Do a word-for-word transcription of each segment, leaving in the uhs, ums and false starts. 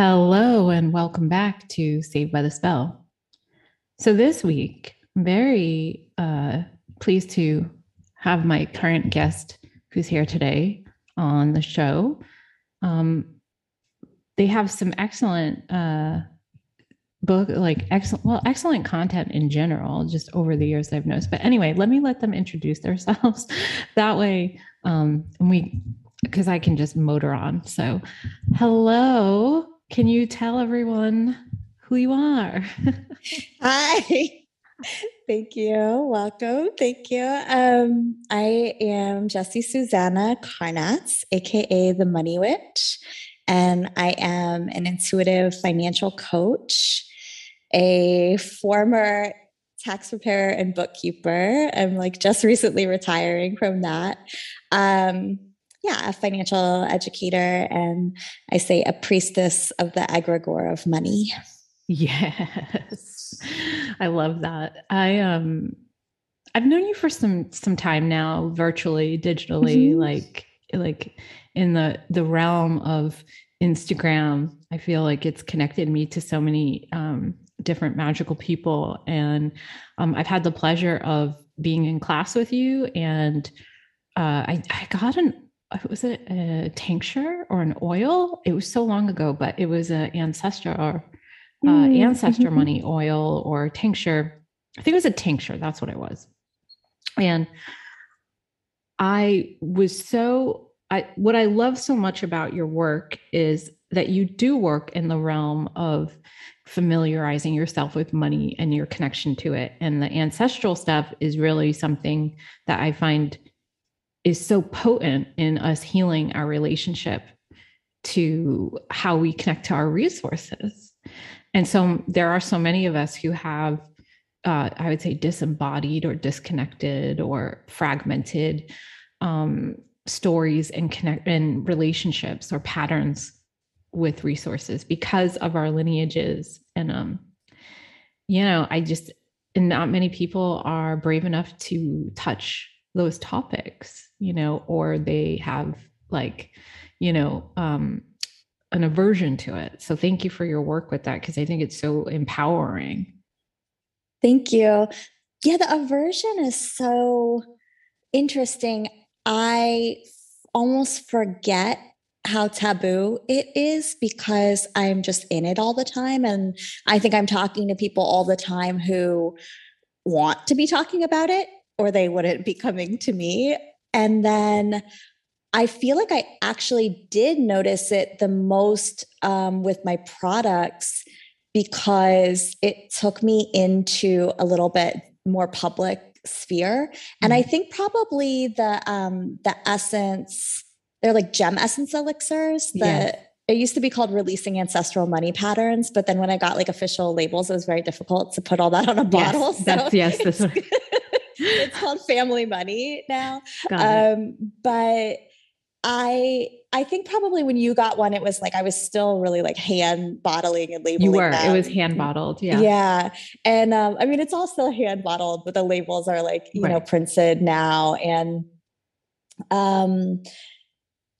Hello and welcome back to Saved by the Spell. So this week, I'm very uh, pleased to have my current guest who's here today on the show. Um, they have some excellent uh, book, like excellent, well, excellent content in general, just over the years I've noticed. But anyway, let me let them introduce themselves that way. Um, and we, because I can just motor on. So hello. Can you tell everyone who you are? Hi. Thank you. Welcome. Thank you. Um, I am Jesse Susanna Karnatz, aka the Money Witch, and I am an intuitive financial coach, a former tax preparer and bookkeeper. I'm like just recently retiring from that. Um, Yeah, a financial educator, and I say a priestess of the egregore of money. Yes, I love that. I um, I've known you for some some time now, virtually, digitally, mm-hmm. like like in the the realm of Instagram. I feel like it's connected me to so many um, different magical people, and um, I've had the pleasure of being in class with you, and uh, I I got an. Was it a tincture or an oil? It was so long ago, but it was an ancestor or uh, mm. ancestor money oil or tincture. I think it was a tincture. That's what it was. And I was so, I, what I love so much about your work is that you do work in the realm of familiarizing yourself with money and your connection to it. And the ancestral stuff is really something that I find is so potent in us healing our relationship to how we connect to our resources. And so there are so many of us who have, uh, I would say, disembodied or disconnected or fragmented um, stories and connect and relationships or patterns with resources because of our lineages. And, um, you know, I just, and not many people are brave enough to touch those topics, you know, or they have like, you know, um, an aversion to it. So thank you for your work with that, because I think it's so empowering. Thank you. Yeah, the aversion is so interesting. I almost forget how taboo it is because I'm just in it all the time. And I think I'm talking to people all the time who want to be talking about it, or they wouldn't be coming to me. And then I feel like I actually did notice it the most um, with my products, because it took me into a little bit more public sphere. Mm-hmm. And I think probably the um, the essence, they're like gem essence elixirs that yeah. It used to be called releasing ancestral money patterns, but then when I got like official labels, it was very difficult to put all that on a bottle. Yes, so that's, yes, that's right. It's called family money now. Um, but I, I think probably when you got one, it was like, I was still really like hand bottling and labeling. You were, them. It was hand bottled. Yeah. Yeah. And, um, I mean, it's all still hand bottled, but the labels are like, you right. know, printed now. And, um,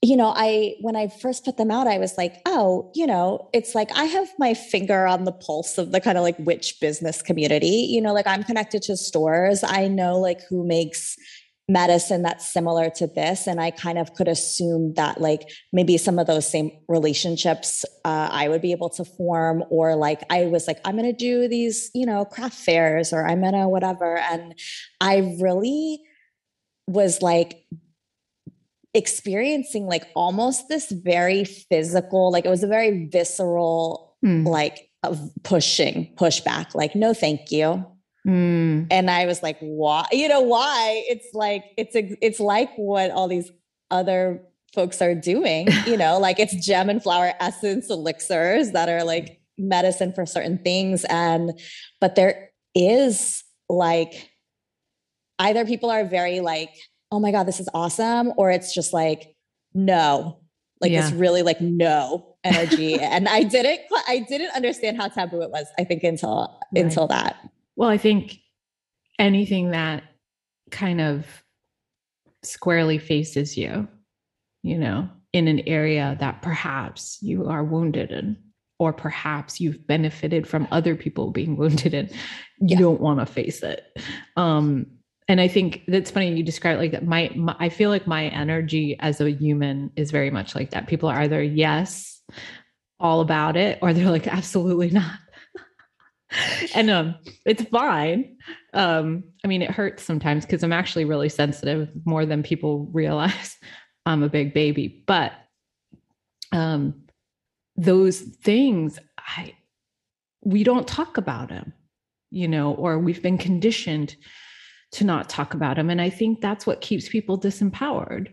you know, I, when I first put them out, I was like, oh, you know, it's like, I have my finger on the pulse of the kind of like witch business community, you know, like I'm connected to stores. I know like who makes medicine that's similar to this. And I kind of could assume that like maybe some of those same relationships uh, I would be able to form, or like, I was like, I'm going to do these, you know, craft fairs, or I'm going to whatever. And I really was like, experiencing like almost this very physical, like it was a very visceral, mm. like of pushing, pushback, like, no, thank you. Mm. And I was like, why, you know, why it's like, it's, it's like what all these other folks are doing, you know, like it's gem and flower essence elixirs that are like medicine for certain things. And, but there is like, either people are very like, oh my God, this is awesome. Or it's just like, no, like yeah. this really like no energy. And I didn't, I didn't understand how taboo it was, I think, until, right. until that. Well, I think anything that kind of squarely faces you, you know, in an area that perhaps you are wounded in or perhaps you've benefited from other people being wounded and you yeah. don't want to face it. Um, and I think that's funny. You describe like that. My, my, I feel like my energy as a human is very much like that. People are either yes, all about it, or they're like, absolutely not. And, um, it's fine. Um, I mean, it hurts sometimes because I'm actually really sensitive, more than people realize. I'm a big baby, but, um, those things, I, we don't talk about them, you know, or we've been conditioned to not talk about them. And I think that's what keeps people disempowered.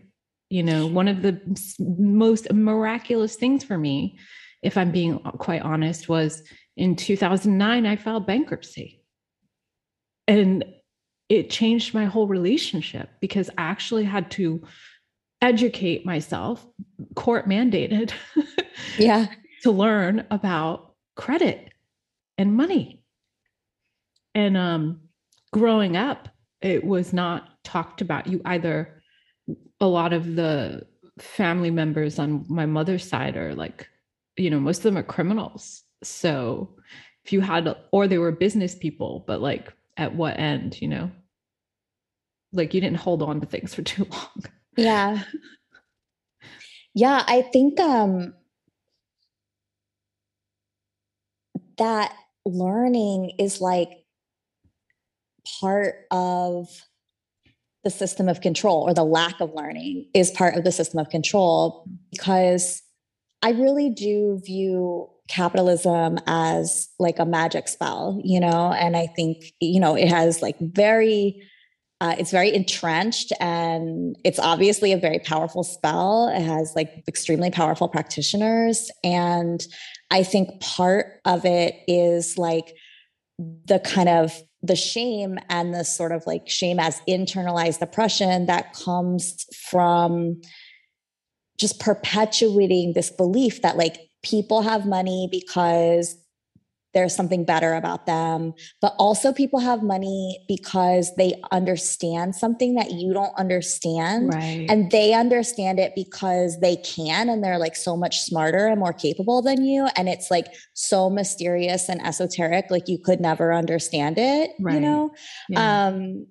You know, one of the most miraculous things for me, if I'm being quite honest, was in two thousand nine, I filed bankruptcy, and it changed my whole relationship because I actually had to educate myself, court mandated, yeah, to learn about credit and money. And um, growing up, it was not talked about. You either, a lot of the family members on my mother's side are like, you know, most of them are criminals. So if you had, or they were business people, but like at what end, you know, like you didn't hold on to things for too long. Yeah. Yeah. I think, um, that learning is like part of the system of control, or the lack of learning is part of the system of control, because I really do view capitalism as like a magic spell, you know, and I think, you know, it has like very, uh, it's very entrenched, and it's obviously a very powerful spell. It has like extremely powerful practitioners. And I think part of it is like the kind of the shame and the sort of like shame as internalized oppression that comes from just perpetuating this belief that like people have money because there's something better about them, but also people have money because they understand something that you don't understand. Right. And they understand it because they can, and they're like so much smarter and more capable than you. And it's like so mysterious and esoteric, like you could never understand it, right. you know? Yeah. Um,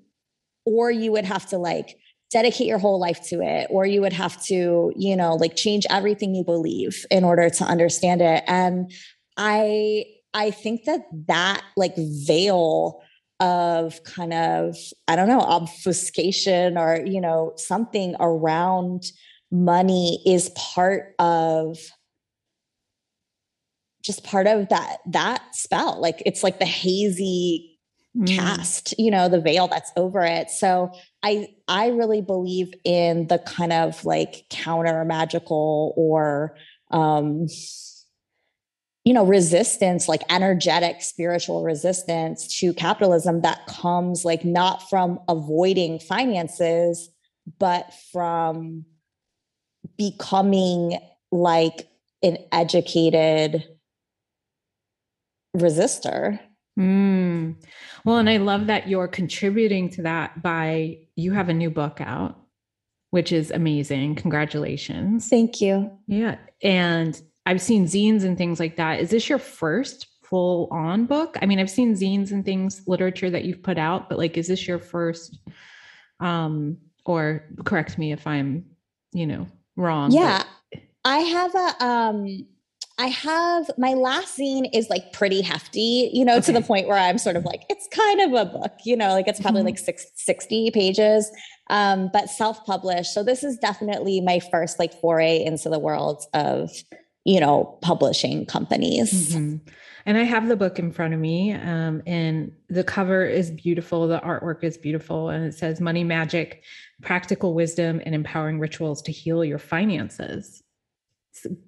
or you would have to like dedicate your whole life to it, or you would have to, you know, like change everything you believe in order to understand it. And I, I think that that like veil of kind of, I don't know, obfuscation or, you know, something around money is part of just part of that, that spell. Like it's like the hazy cast, you know, the veil that's over it. So I, I really believe in the kind of like counter magical or, um, you know, resistance, like energetic, spiritual resistance to capitalism that comes like not from avoiding finances, but from becoming like an educated resistor. Mm. Well, and I love that you're contributing to that by, you have a new book out, which is amazing. Congratulations. Thank you. Yeah. And I've seen zines and things like that. Is this your first full on book? I mean, I've seen zines and things, literature that you've put out, but like, is this your first, um, or correct me if I'm, you know, wrong. Yeah. But- I have a, um, I have, my last zine is like pretty hefty, you know, okay. to the point where I'm sort of like, it's kind of a book, you know, like it's probably mm-hmm. like six, sixty pages, um, but self-published. So this is definitely my first like foray into the world of, you know, publishing companies. Mm-hmm. And I have the book in front of me, um, and the cover is beautiful. The artwork is beautiful. And it says Money Magic, Practical Wisdom and Empowering Rituals to Heal Your Finances.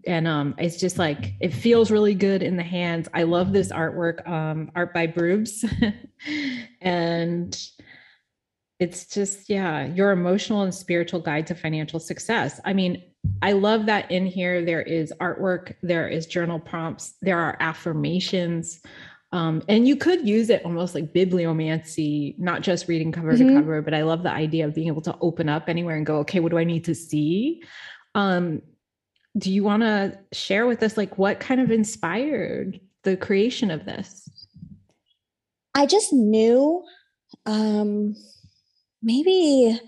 And, um, it's just like, it feels really good in the hands. I love this artwork, um, art by Brubes, and it's just, yeah, your emotional and spiritual guide to financial success. I mean, I love that in here, there is artwork, there is journal prompts, there are affirmations, um, and you could use it almost like bibliomancy, not just reading cover mm-hmm. to cover, but I love the idea of being able to open up anywhere and go, okay, what do I need to see? Um, do you want to share with us, like, what kind of inspired the creation of this? I just knew, um, maybe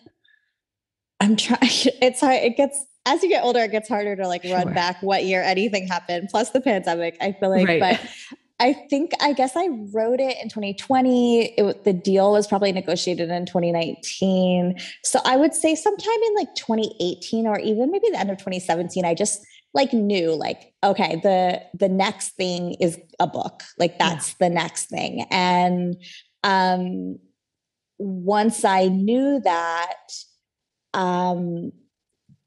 I'm trying, it's hard. It gets, as you get older, it gets harder to like run sure. back what year anything happened, plus the pandemic, I feel like, right. but I think, I guess I wrote it in twenty twenty. It, the deal was probably negotiated in twenty nineteen. So I would say sometime in like twenty eighteen or even maybe the end of twenty seventeen, I just like knew like, okay, the, the next thing is a book. Like that's yeah. the next thing. And, um, once I knew that, um,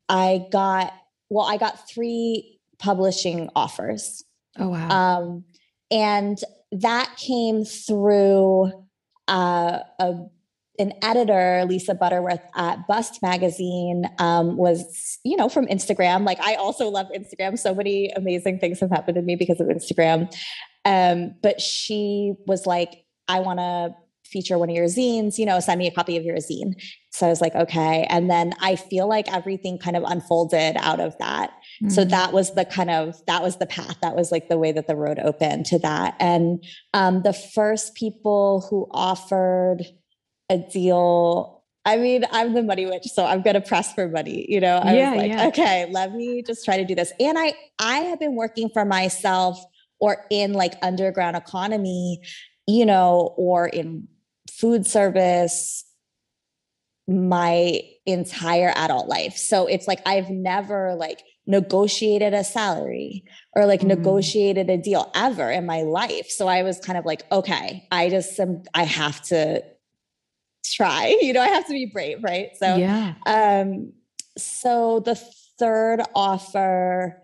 I got, well, I got three publishing offers. Oh, wow. Um, And that came through uh, a, an editor, Lisa Butterworth at Bust Magazine, um, was, you know, from Instagram. Like I also love Instagram. So many amazing things have happened to me because of Instagram. Um, but she was like, I want to feature one of your zines, you know, send me a copy of your zine. So I was like, okay. And then I feel like everything kind of unfolded out of that. Mm-hmm. So that was the kind of, that was the path. That was like the way that the road opened to that. And, um, the first people who offered a deal, I mean, I'm the money witch, so I'm going to press for money, you know, I yeah, was like, yeah. okay, let me just try to do this. And I, I have been working for myself or in like underground economy, you know, or in food service my entire adult life. So it's like, I've never like negotiated a salary or like mm. negotiated a deal ever in my life. So I was kind of like, okay, I just, um, I have to try, you know, I have to be brave. Right. So, yeah. um, so the third offer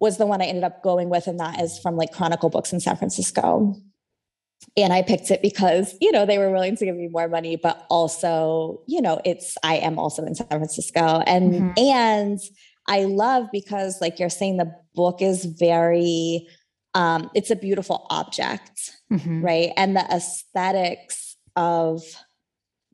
was the one I ended up going with. And that is from like Chronicle Books in San Francisco. And I picked it because, you know, they were willing to give me more money, but also, you know, it's, I am also in San Francisco and, mm-hmm. and I love because like you're saying, the book is very, um, it's a beautiful object, mm-hmm. right? And the aesthetics of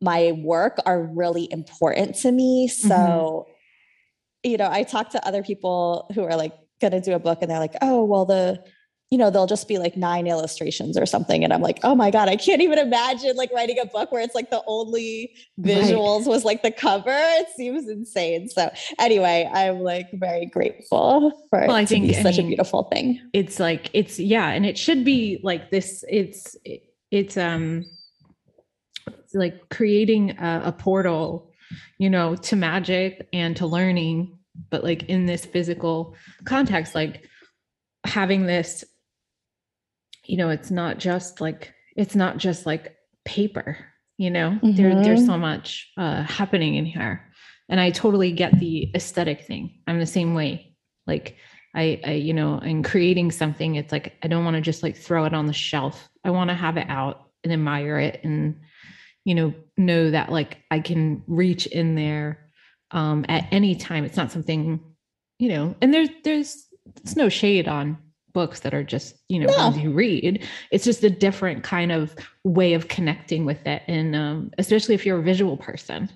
my work are really important to me. So, mm-hmm. you know, I talk to other people who are like going to do a book and they're like, oh, well the, you know, they'll just be like nine illustrations or something. And I'm like, oh my God, I can't even imagine like writing a book where it's like the only visuals right. was like the cover. It seems insane. So anyway, I'm like very grateful for well, it I to think, be such I mean, a beautiful thing. It's like, it's yeah. And it should be like this. It's, it, it's, um, it's like creating a, a portal, you know, to magic and to learning, but like in this physical context, like having this, you know, it's not just like, it's not just like paper, you know, mm-hmm. there, there's so much uh, happening in here. And I totally get the aesthetic thing. I'm the same way. Like I, I you know, in creating something, it's like, I don't want to just like throw it on the shelf. I want to have it out and admire it and, you know, know that like I can reach in there um, at any time. It's not something, you know, and there's, there's, it's no shade on books that are just, you know, no. ones you read. It's just a different kind of way of connecting with it. And, um, especially if you're a visual person.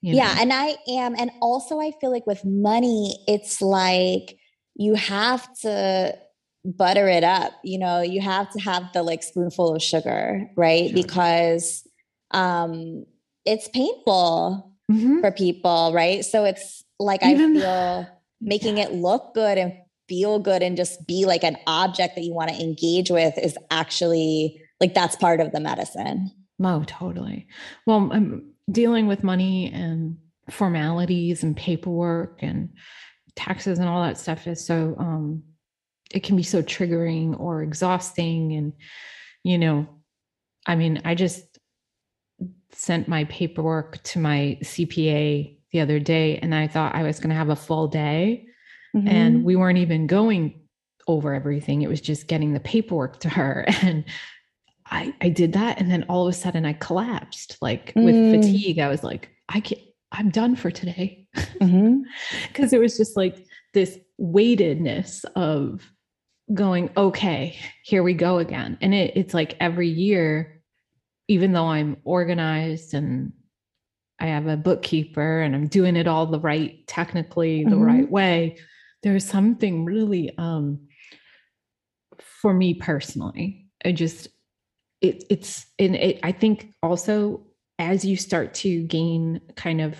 You yeah. know? And I am. And also I feel like with money, it's like, you have to butter it up, you know, you have to have the like spoonful of sugar, right? Sure. Because, um, it's painful mm-hmm. for people. Right. So it's like, Even- I feel making it look good and feel good and just be like an object that you want to engage with is actually like, that's part of the medicine. Oh, totally. Well, I'm dealing with money and formalities and paperwork and taxes and all that stuff is so, um, it can be so triggering or exhausting. And, you know, I mean, I just sent my paperwork to my C P A the other day. And I thought I was going to have a full day mm-hmm. and we weren't even going over everything. It was just getting the paperwork to her. And I, I did that. And then all of a sudden I collapsed like mm. with fatigue. I was like, I can't, I'm done for today. Mm-hmm. Cause it was just like this weightedness of going, okay, here we go again. And it, it's like every year, even though I'm organized and I have a bookkeeper and I'm doing it all the right, technically the mm-hmm. right way. there's something really, um, for me personally, I just, it, it's, and it, I think also as you start to gain kind of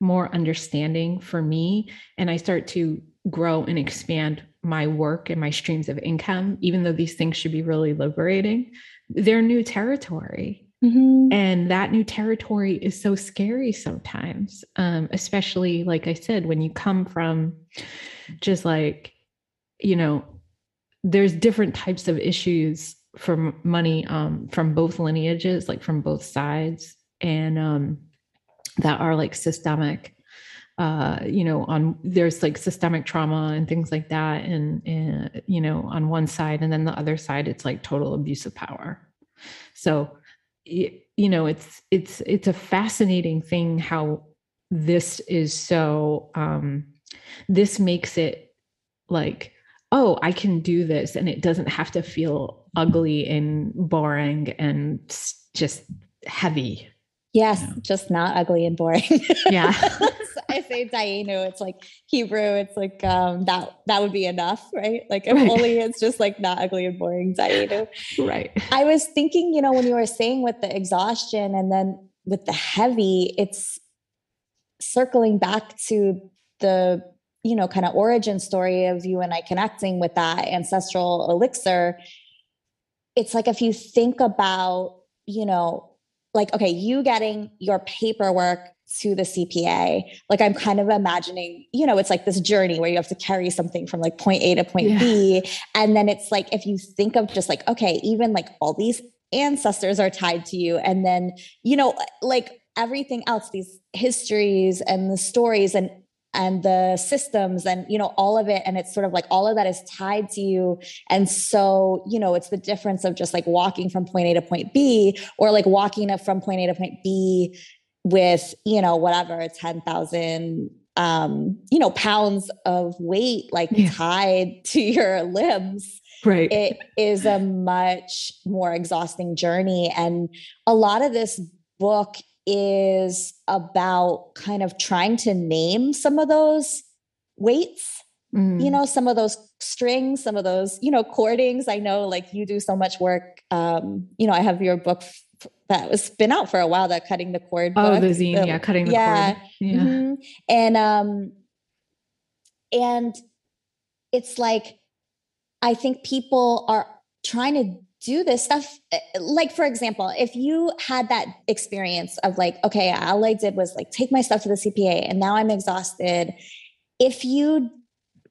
more understanding for me, and I start to grow and expand my work and my streams of income, even though these things should be really liberating, they're new territory. Mm-hmm. And that new territory is so scary sometimes, um, especially, like I said, when you come from just like, you know, there's different types of issues for money, um, from both lineages, like from both sides, and um, that are like systemic. Uh, you know, on there's like systemic trauma and things like that. And, and, you know, on one side, and then the other side, it's like total abuse of power. So, it, you know, it's, it's, it's a fascinating thing how this is so, um, this makes it like, oh, I can do this. And it doesn't have to feel ugly and boring and just heavy. Yes. You know? Just not ugly and boring. Yeah. I say Dayenu, it's like Hebrew. It's like, um, that, that would be enough, right? Like if right. only it's just like not ugly and boring, Dayenu. Right. I was thinking, you know, when you were saying with the exhaustion and then with the heavy, it's circling back to the, you know, kind of origin story of you and I connecting with that ancestral elixir. It's like, if you think about, you know, like, okay, you getting your paperwork to the C P A, like I'm kind of imagining, you know, it's like this journey where you have to carry something from like point A to point yeah. B. And then it's like, if you think of just like, okay, even like all these ancestors are tied to you. And then, you know, like everything else, these histories and the stories and, and the systems and, you know, all of it. And it's sort of like, all of that is tied to you. And so, you know, it's the difference of just like walking from point A to point B, or like walking up from point A to point B with, you know, whatever, ten thousand, um, you know, pounds of weight, like yeah. tied to your limbs. Right. It is a much more exhausting journey. And a lot of this book is about kind of trying to name some of those weights, mm. you know, some of those strings, some of those, you know, cordings. I know like you do so much work. Um, you know, I have your book f- that was been out for a while, that Cutting the Cord book. Oh, the zine, the, yeah, Cutting the yeah. Cord. Yeah. Mm-hmm. And, um, and it's like, I think people are trying to do this stuff. Like, for example, if you had that experience of like, okay, all I did was like take my stuff to the C P A and now I'm exhausted. If you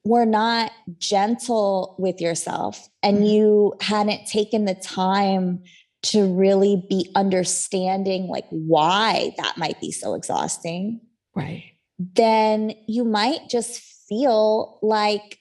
were not gentle with yourself and you hadn't taken the time to really be understanding like why that might be so exhausting, right? Then you might just feel like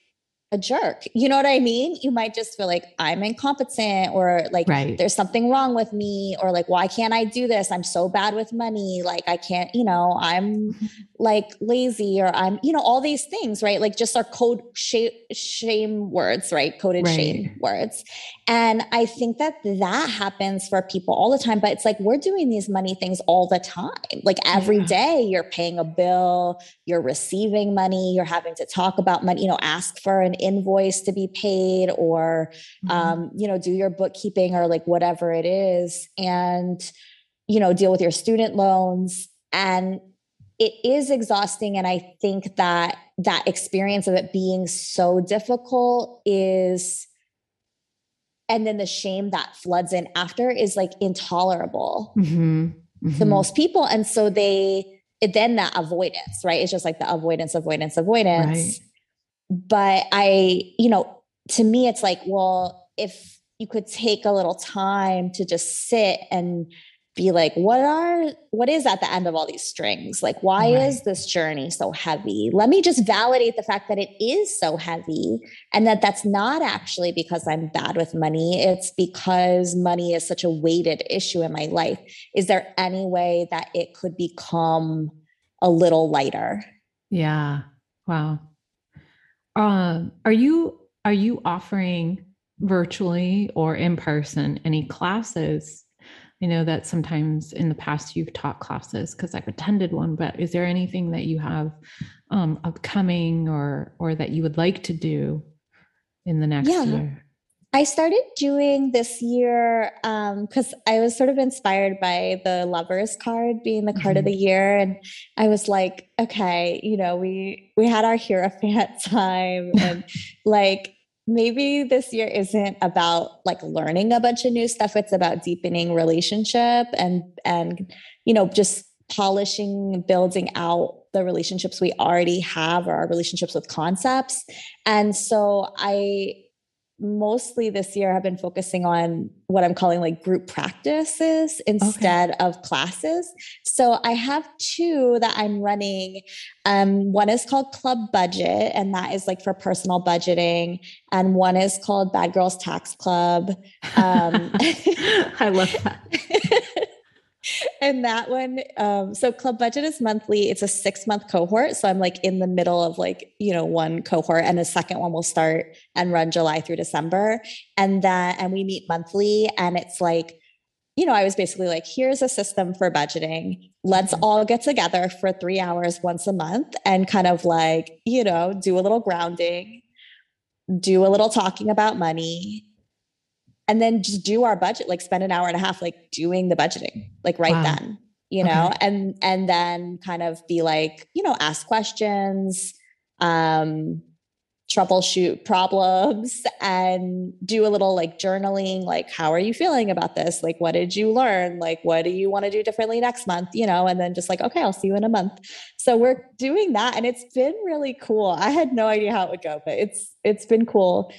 a jerk. You know what I mean? You might just feel like I'm incompetent, or like right. there's something wrong with me, or like, why can't I do this? I'm so bad with money. Like I can't, you know, I'm like lazy, or I'm, you know, all these things, right? Like just our code shame, shame words, right? Coded right. shame words. And I think that that happens for people all the time, but it's like, we're doing these money things all the time. Like every yeah. day you're paying a bill, you're receiving money, you're having to talk about money, you know, ask for an invoice to be paid, or, mm-hmm. um, you know, do your bookkeeping, or like whatever it is, and, you know, deal with your student loans. And it is exhausting. And I think that that experience of it being so difficult is, and then the shame that floods in after is like intolerable mm-hmm. Mm-hmm. to most people. And so they, it, then that avoidance, right? It's just like the avoidance, avoidance, avoidance. Right. But I, you know, to me, it's like, well, if you could take a little time to just sit and be like, what are, what is at the end of all these strings? Like, why right. is this journey so heavy? Let me just validate the fact that it is so heavy, and that that's not actually because I'm bad with money. It's because money is such a weighted issue in my life. Is there any way that it could become a little lighter? Yeah. Wow. Um, are you, are you offering virtually or in person any classes? I know that sometimes in the past you've taught classes, because I've attended one, but is there anything that you have um, upcoming or or that you would like to do in the next yeah. year? I started doing this year because um, I was sort of inspired by the Lovers card being the card mm-hmm. of the year. And I was like, okay, you know, we we had our Hierophant time and like, maybe this year isn't about like learning a bunch of new stuff. It's about deepening relationship and, and, you know, just polishing, building out the relationships we already have or our relationships with concepts. And so I mostly this year have been focusing on what I'm calling like group practices instead okay. of classes. So I have two that I'm running. Um, one is called Club Budget, and that is like for personal budgeting. And one is called Bad Girls Tax Club. Um, I love that. And that one, um, so Club Budget is monthly. It's a six month cohort. So I'm like in the middle of like, you know, one cohort, and the second one will start and run July through December. And that, and we meet monthly, and it's like, you know, I was basically like, here's a system for budgeting. Let's all get together for three hours once a month and kind of like, you know, do a little grounding, do a little talking about money, and then just do our budget, like spend an hour and a half, like doing the budgeting, like right wow. then, you know, okay. and, and then kind of be like, you know, ask questions, um, troubleshoot problems, and do a little like journaling, like, how are you feeling about this? Like, what did you learn? Like, what do you want to do differently next month? You know, and then just like, okay, I'll see you in a month. So we're doing that. And it's been really cool. I had no idea how it would go, but it's, it's been cool.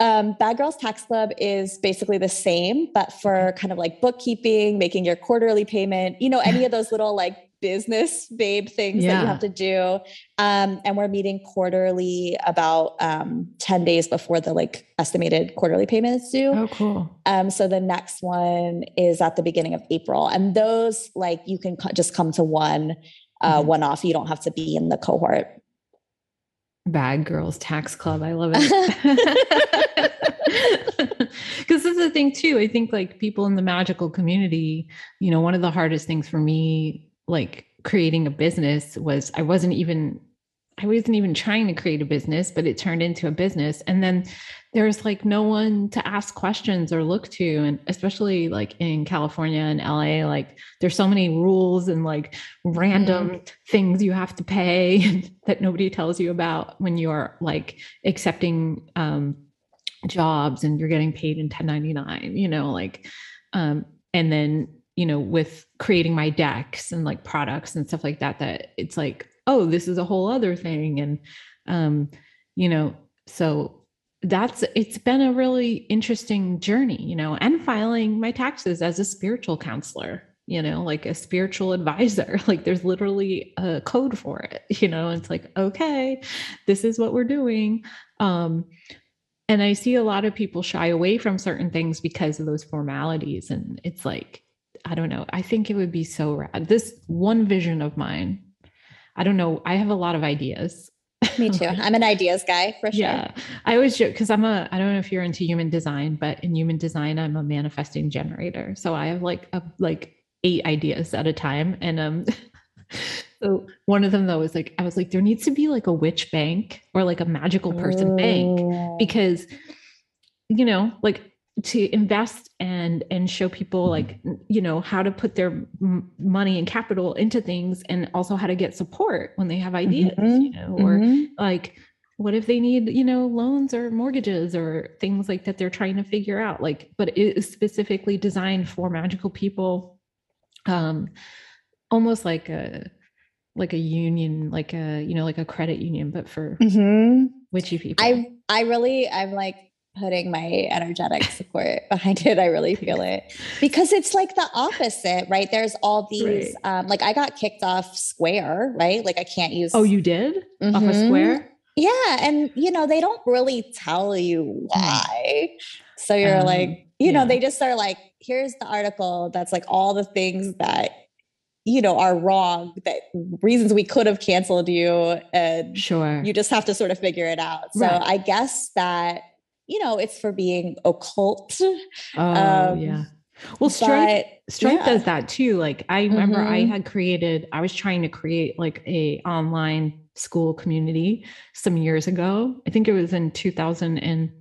Um, Bad Girls Tax Club is basically the same, but for kind of like bookkeeping, making your quarterly payment, you know, any of those little like business babe things yeah. that you have to do. Um, and we're meeting quarterly about um, ten days before the like estimated quarterly payments due. Oh, cool. Um, so the next one is at the beginning of April, and those like, you can co- just come to one, uh, mm-hmm. one off. You don't have to be in the cohort. Bad Girls Tax Club. I love it. Because that's the thing too. I think like people in the magical community, you know, one of the hardest things for me, like creating a business was I wasn't even, I wasn't even trying to create a business, but it turned into a business. And then there's like no one to ask questions or look to. And especially like in California and L A, like there's so many rules and like random mm. things you have to pay that nobody tells you about when you're like accepting um, jobs and you're getting paid in ten ninety-nine, you know, like, um, and then, you know, with creating my decks and like products and stuff like that, that it's like, oh, this is a whole other thing. And, um, you know, so that's, it's been a really interesting journey, you know, and filing my taxes as a spiritual counselor, you know, like a spiritual advisor, like there's literally a code for it, you know, it's like, okay, this is what we're doing. Um, and I see a lot of people shy away from certain things because of those formalities. And it's like, I don't know. I think it would be so rad. This one vision of mine, I don't know. I have a lot of ideas. Me too. I'm an ideas guy for sure. Yeah. I always joke because I'm a, I don't know if you're into human design, but in human design, I'm a manifesting generator. So I have like, a, like eight ideas at a time. And, um, so one of them though is like, I was like, there needs to be like a witch bank or like a magical person Ooh. bank, because, you know, like to invest and, and show people like, you know, how to put their m- money and capital into things, and also how to get support when they have ideas, mm-hmm. you know, or mm-hmm. like, what if they need, you know, loans or mortgages or things like that they're trying to figure out, like, but it is specifically designed for magical people. Um, almost like a, like a union, like a, you know, like a credit union, but for mm-hmm. witchy people. I, I really, I'm like, putting my energetic support behind it. I really feel it, because it's like the opposite, right? There's all these, right. um, like I got kicked off Square, right? Like I can't use. Oh, you did? Mm-hmm. Off of Square? Yeah. And you know, they don't really tell you why. So you're um, like, you know, yeah. they just are like, here's the article. That's like all the things that, you know, are wrong, that reasons we could have canceled you, and sure. you just have to sort of figure it out. So right. I guess that, you know, it's for being occult. Oh, um, yeah. Well, Stripe, but, Stripe yeah. does that too. Like I remember mm-hmm. I had created, I was trying to create like a online school community some years ago. I think it was in two thousand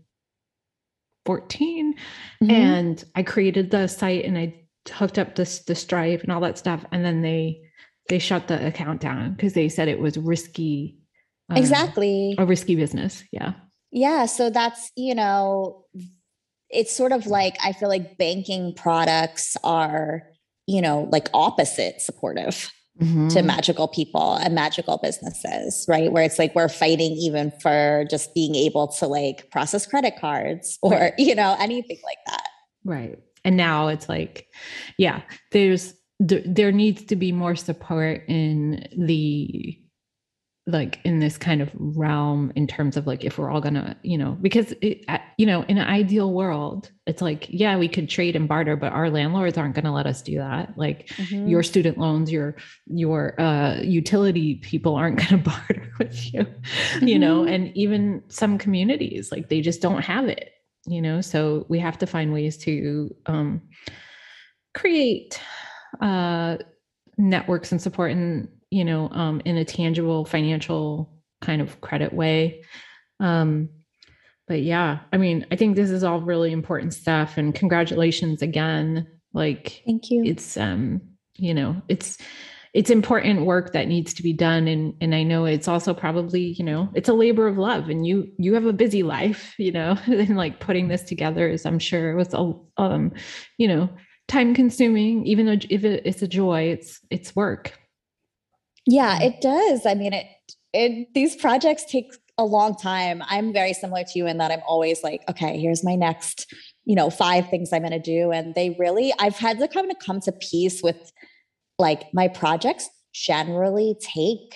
fourteen. Mm-hmm. And I created the site and I hooked up this, the Stripe and all that stuff. And then they, they shut the account down because they said it was risky. Um, exactly. A risky business. Yeah. Yeah. So that's, you know, it's sort of like, I feel like banking products are, you know, like opposite supportive mm-hmm. to magical people and magical businesses, right? Where it's like, we're fighting even for just being able to like process credit cards or, right. you know, anything like that. Right. And now it's like, yeah, there's, th- there needs to be more support in the, like in this kind of realm in terms of like, if we're all gonna, you know, because, it, you know, in an ideal world, it's like, yeah, we could trade and barter, but our landlords aren't going to let us do that. Like mm-hmm. your student loans, your, your, uh, utility people aren't going to barter with you, mm-hmm. you know, and even some communities, like they just don't have it, you know? So we have to find ways to, um, create, uh, networks and support and, you know, um, in a tangible financial kind of credit way. Um, but yeah, I mean, I think this is all really important stuff and congratulations again. Like, thank you. It's, um, you know, it's, it's important work that needs to be done. And, and I know it's also probably, you know, it's a labor of love and you, you have a busy life, you know, and like putting this together is, I'm sure was, a, um, you know, time consuming, even though if it, it's a joy, it's, it's work. Yeah, it does. I mean, it, it, these projects take a long time. I'm very similar to you in that I'm always like, okay, here's my next, you know, five things I'm going to do. And they really, I've had to kind of come to peace with like my projects generally take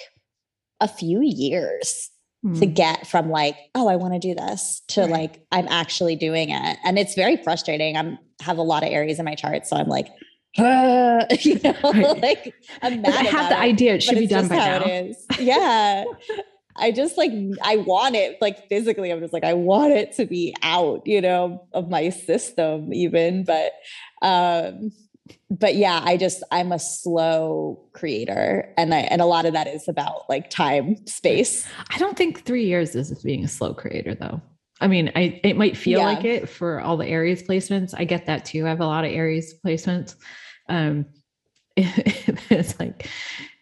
a few years mm-hmm. to get from like, oh, I want to do this to right. like, I'm actually doing it. And it's very frustrating. I'm have a lot of Aries in my chart. So I'm like, Uh, you know, right. like I'm mad I have the it, idea it should be done by now. It is. Yeah. I just like, I want it like physically, I'm just like, I want it to be out, you know, of my system even, but, um, but yeah, I just, I'm a slow creator and I, and a lot of that is about like time, space. I don't think three years is being a slow creator though. I mean, I, it might feel yeah. like it for all the Aries placements. I get that too. I have a lot of Aries placements. Um, it, it's like,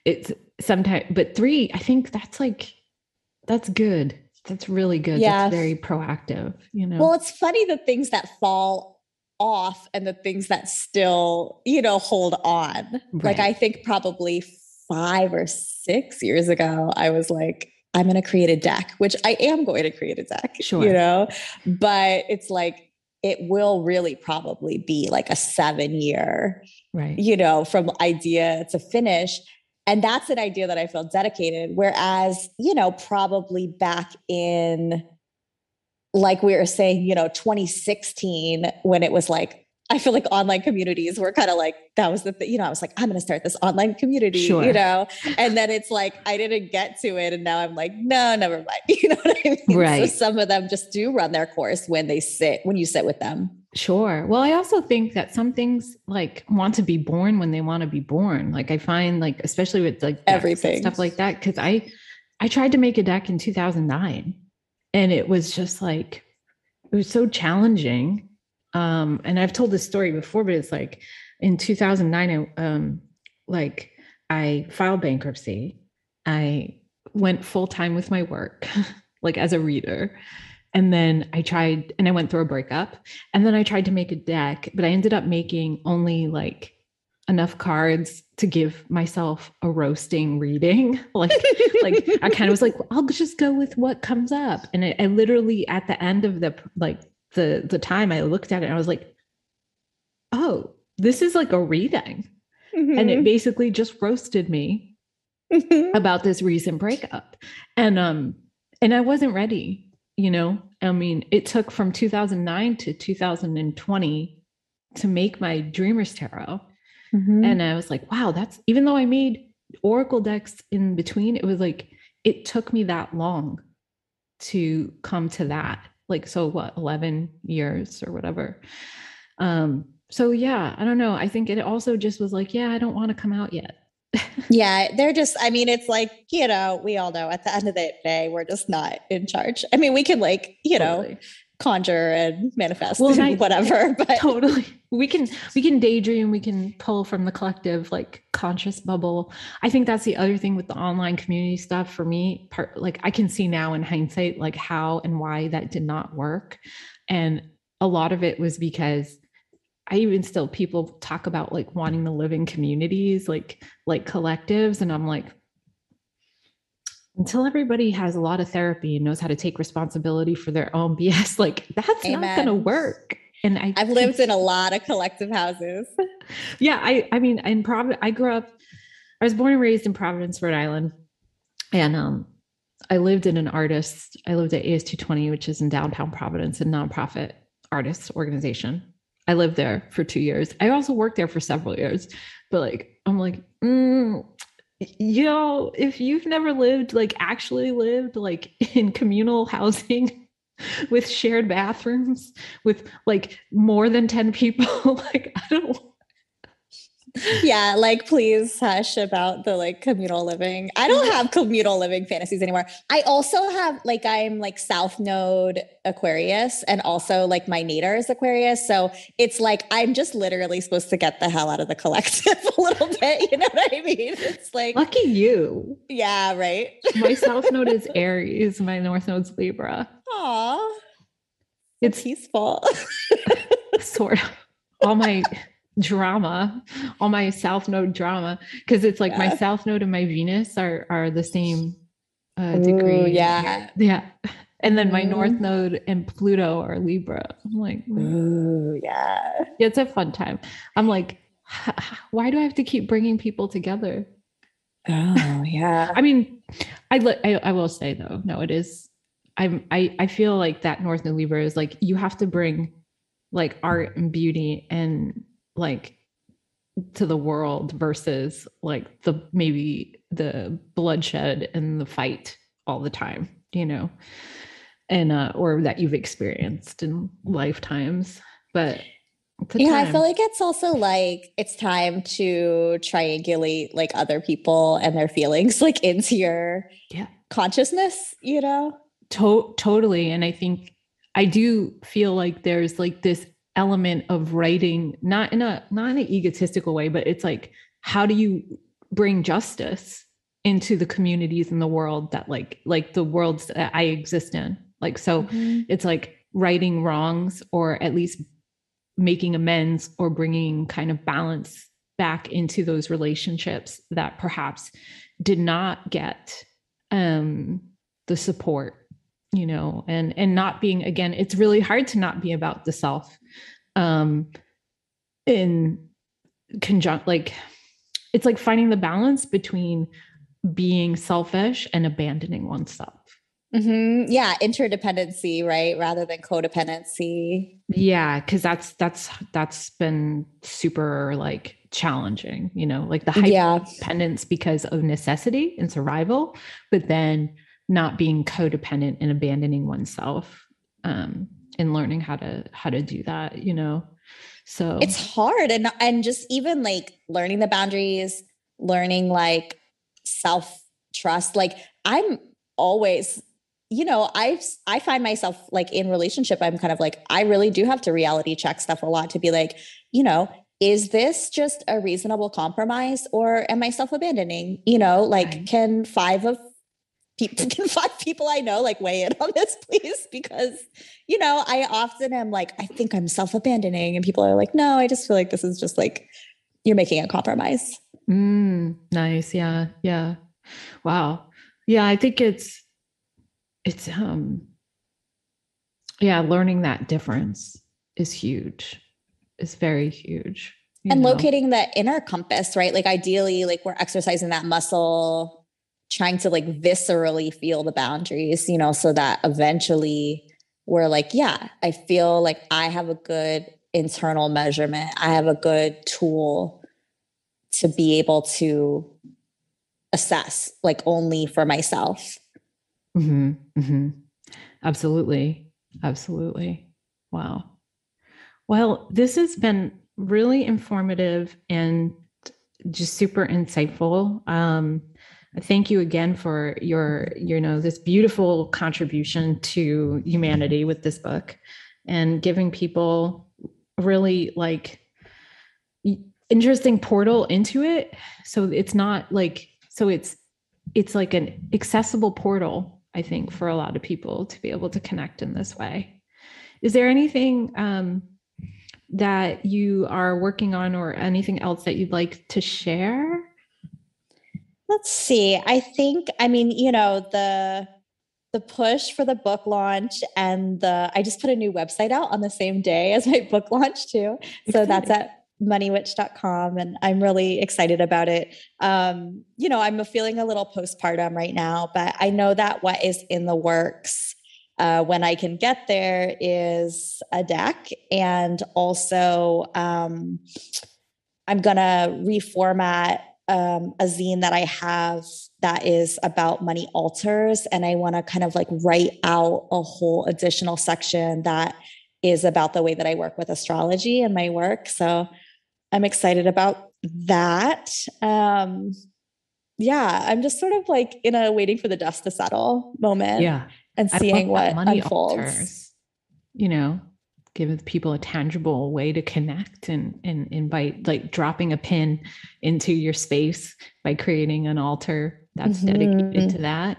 it's sometimes, but three, I think that's like, that's good. That's really good. Yeah. That's very proactive, you know? Well, it's funny, the things that fall off and the things that still, you know, hold on. Right. Like I think probably five or six years ago, I was like, I'm going to create a deck, which I am going to create a deck, sure. you know, but it's like, it will really probably be like a seven year, right. you know, from idea to finish. And that's an idea that I feel dedicated. Whereas, you know, probably back in, like we were saying, you know, twenty sixteen, when it was like, I feel like online communities were kind of like, that was the thing, you know, I was like, I'm going to start this online community, sure. you know, and then it's like, I didn't get to it. And now I'm like, no, never mind. You know what I mean? Right. So some of them just do run their course when they sit, when you sit with them. Sure. Well, I also think that some things like want to be born when they want to be born. Like I find like, especially with like everything stuff like that. Cause I, I tried to make a deck in two thousand nine and it was just like, it was so challenging. Um, and I've told this story before, but it's like in two thousand nine, I, um, like I filed bankruptcy. I went full-time with my work, like as a reader. And then I tried, and I went through a breakup and then I tried to make a deck, but I ended up making only like enough cards to give myself a roasting reading. Like, like I kind of was like, well, I'll just go with what comes up. And I, I literally at the end of the, like, the the time I looked at it, I was like, oh, this is like a reading. Mm-hmm. And it basically just roasted me mm-hmm. about this recent breakup. And, um, and I wasn't ready, you know, I mean, it took from two thousand nine to two thousand twenty to make my Dreamer's Tarot. Mm-hmm. And I was like, wow, that's, even though I made Oracle decks in between, it was like, it took me that long to come to that. Like, so what, eleven years or whatever. Um, so yeah, I don't know. I think it also just was like, yeah, I don't want to come out yet. Yeah, they're just, I mean, it's like, you know, we all know at the end of the day, we're just not in charge. I mean, we can like, you totally. know, conjure and manifest well, and I, whatever, but totally. We can, we can daydream, we can pull from the collective, like conscious bubble. I think that's the other thing with the online community stuff for me part, like I can see now in hindsight, like how and why that did not work. And a lot of it was because I even still people talk about like wanting to live in communities, like, like collectives. And I'm like, until everybody has a lot of therapy and knows how to take responsibility for their own B S, like that's Amen. not going to work. And I, I've lived in a lot of collective houses. Yeah. I, I mean, in Providence, I grew up, I was born and raised in Providence, Rhode Island. And, um, I lived in an artist. I lived at A S two twenty, which is in downtown Providence, a nonprofit artists organization. I lived there for two years. I also worked there for several years, but like, I'm like, mm, you know, if you've never lived, like actually lived like in communal housing with shared bathrooms with like more than ten people, like, I don't. Yeah. Like, please hush about the like communal living. I don't have communal living fantasies anymore. I also have like, I'm like South Node Aquarius and also like my nadir is Aquarius. So it's like, I'm just literally supposed to get the hell out of the collective a little bit. You know what I mean? It's like, lucky you. Yeah. Right. My South Node is Aries. My North Node's Libra. Aw. It's peaceful. Sort of. All my... drama, all my South Node drama, because it's like yeah. my South Node and my Venus are are the same uh, degree. Ooh, yeah, yeah. And then mm. my North Node and Pluto are Libra. I'm like, ooh, yeah. yeah, it's a fun time. I'm like, why do I have to keep bringing people together? Oh yeah. I mean, I, I I will say though, no, it is. I'm I I feel like that North Node Libra is like you have to bring like art and beauty and like to the world versus like the, maybe the bloodshed and the fight all the time, you know, and, uh, or that you've experienced in lifetimes, but yeah, time. I feel like it's also like, it's time to triangulate like other people and their feelings like into your yeah. consciousness, you know? To- totally. And I think I do feel like there's like this element of writing, not in a, not in an egotistical way, but it's like, how do you bring justice into the communities in the world that like, like the worlds that I exist in? Like, so mm-hmm. it's like righting wrongs or at least making amends or bringing kind of balance back into those relationships that perhaps did not get, um, the support, you know, and, and not being, again, it's really hard to not be about the self, um, in conjunct, like, it's like finding the balance between being selfish and abandoning oneself. Mm-hmm. Yeah. Interdependency, right. Rather than codependency. Yeah. Cause that's, that's, that's been super like challenging, you know, like the hyper yeah. dependence because of necessity and survival, but then not being codependent and abandoning oneself, um, and learning how to, how to do that, you know? So it's hard. And, and just even like learning the boundaries, learning like self-trust, like I'm always, you know, I, I find myself like in relationship, I'm kind of like, I really do have to reality check stuff a lot to be like, you know, is this just a reasonable compromise or am I self-abandoning, you know, like right. can five of People can five people I know like weigh in on this, please, because, you know, I often am like, I think I'm self-abandoning and people are like, no, I just feel like this is just like, you're making a compromise. Mm, nice. Yeah. Yeah. Wow. Yeah. I think it's, it's, um, yeah. Learning that difference is huge. It's very huge. And know. Locating the inner compass, right? Like ideally, like we're exercising that muscle, trying to like viscerally feel the boundaries, you know, so that eventually we're like, yeah, I feel like I have a good internal measurement. I have a good tool to be able to assess like only for myself. Mm-hmm. Mm-hmm. Absolutely. Absolutely. Wow. Well, this has been really informative and just super insightful. Um, thank you again for your, you know, this beautiful contribution to humanity with this book and giving people really like interesting portal into it. So it's not like, so it's, it's like an accessible portal, I think, for a lot of people to be able to connect in this way. Is there anything um, that you are working on or anything else that you'd like to share? Let's see. I think, I mean, you know, the, the push for the book launch and the, I just put a new website out on the same day as my book launch too. So that's at money witch dot com. And I'm really excited about it. Um, you know, I'm feeling a little postpartum right now, but I know that what is in the works uh, when I can get there is a deck. And also um, I'm going to reformat um, a zine that I have that is about money altars. And I want to kind of like write out a whole additional section that is about the way that I work with astrology and my work. So I'm excited about that. Um, yeah, I'm just sort of like in a waiting for the dust to settle moment. Yeah, and seeing what money unfolds. Altars, you know, giving people a tangible way to connect and and invite, like dropping a pin into your space by creating an altar that's mm-hmm. dedicated to that.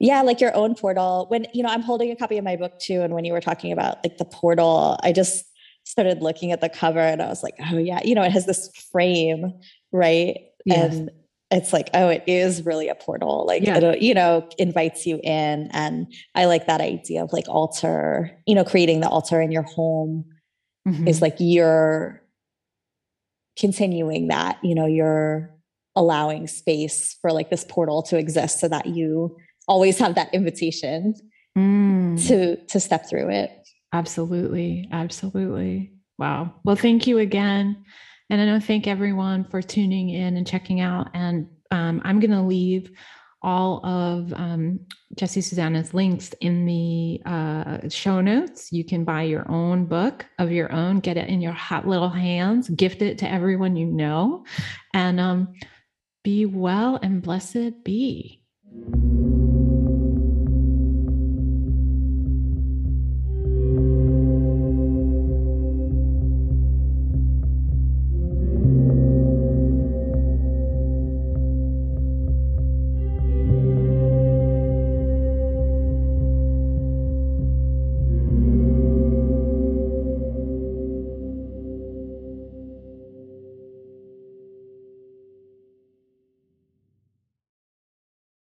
Yeah, like your own portal. When, you know, I'm holding a copy of my book too. And when you were talking about like the portal, I just started looking at the cover and I was like, oh yeah, you know, it has this frame, right? Yes. And it's like, oh, it is really a portal. Like, yeah. It, you know, invites you in. And I like that idea of like altar, you know, creating the altar in your home mm-hmm. is like you're continuing that, you know, you're allowing space for like this portal to exist so that you always have that invitation mm. to, to step through it. Absolutely. Absolutely. Wow. Well, thank you again. And I know, thank everyone for tuning in and checking out. And, um, I'm going to leave all of, um, Jesse Susanna's links in the, uh, show notes. You can buy your own book of your own, get it in your hot little hands, gift it to everyone you know, and, um, be well and blessed be.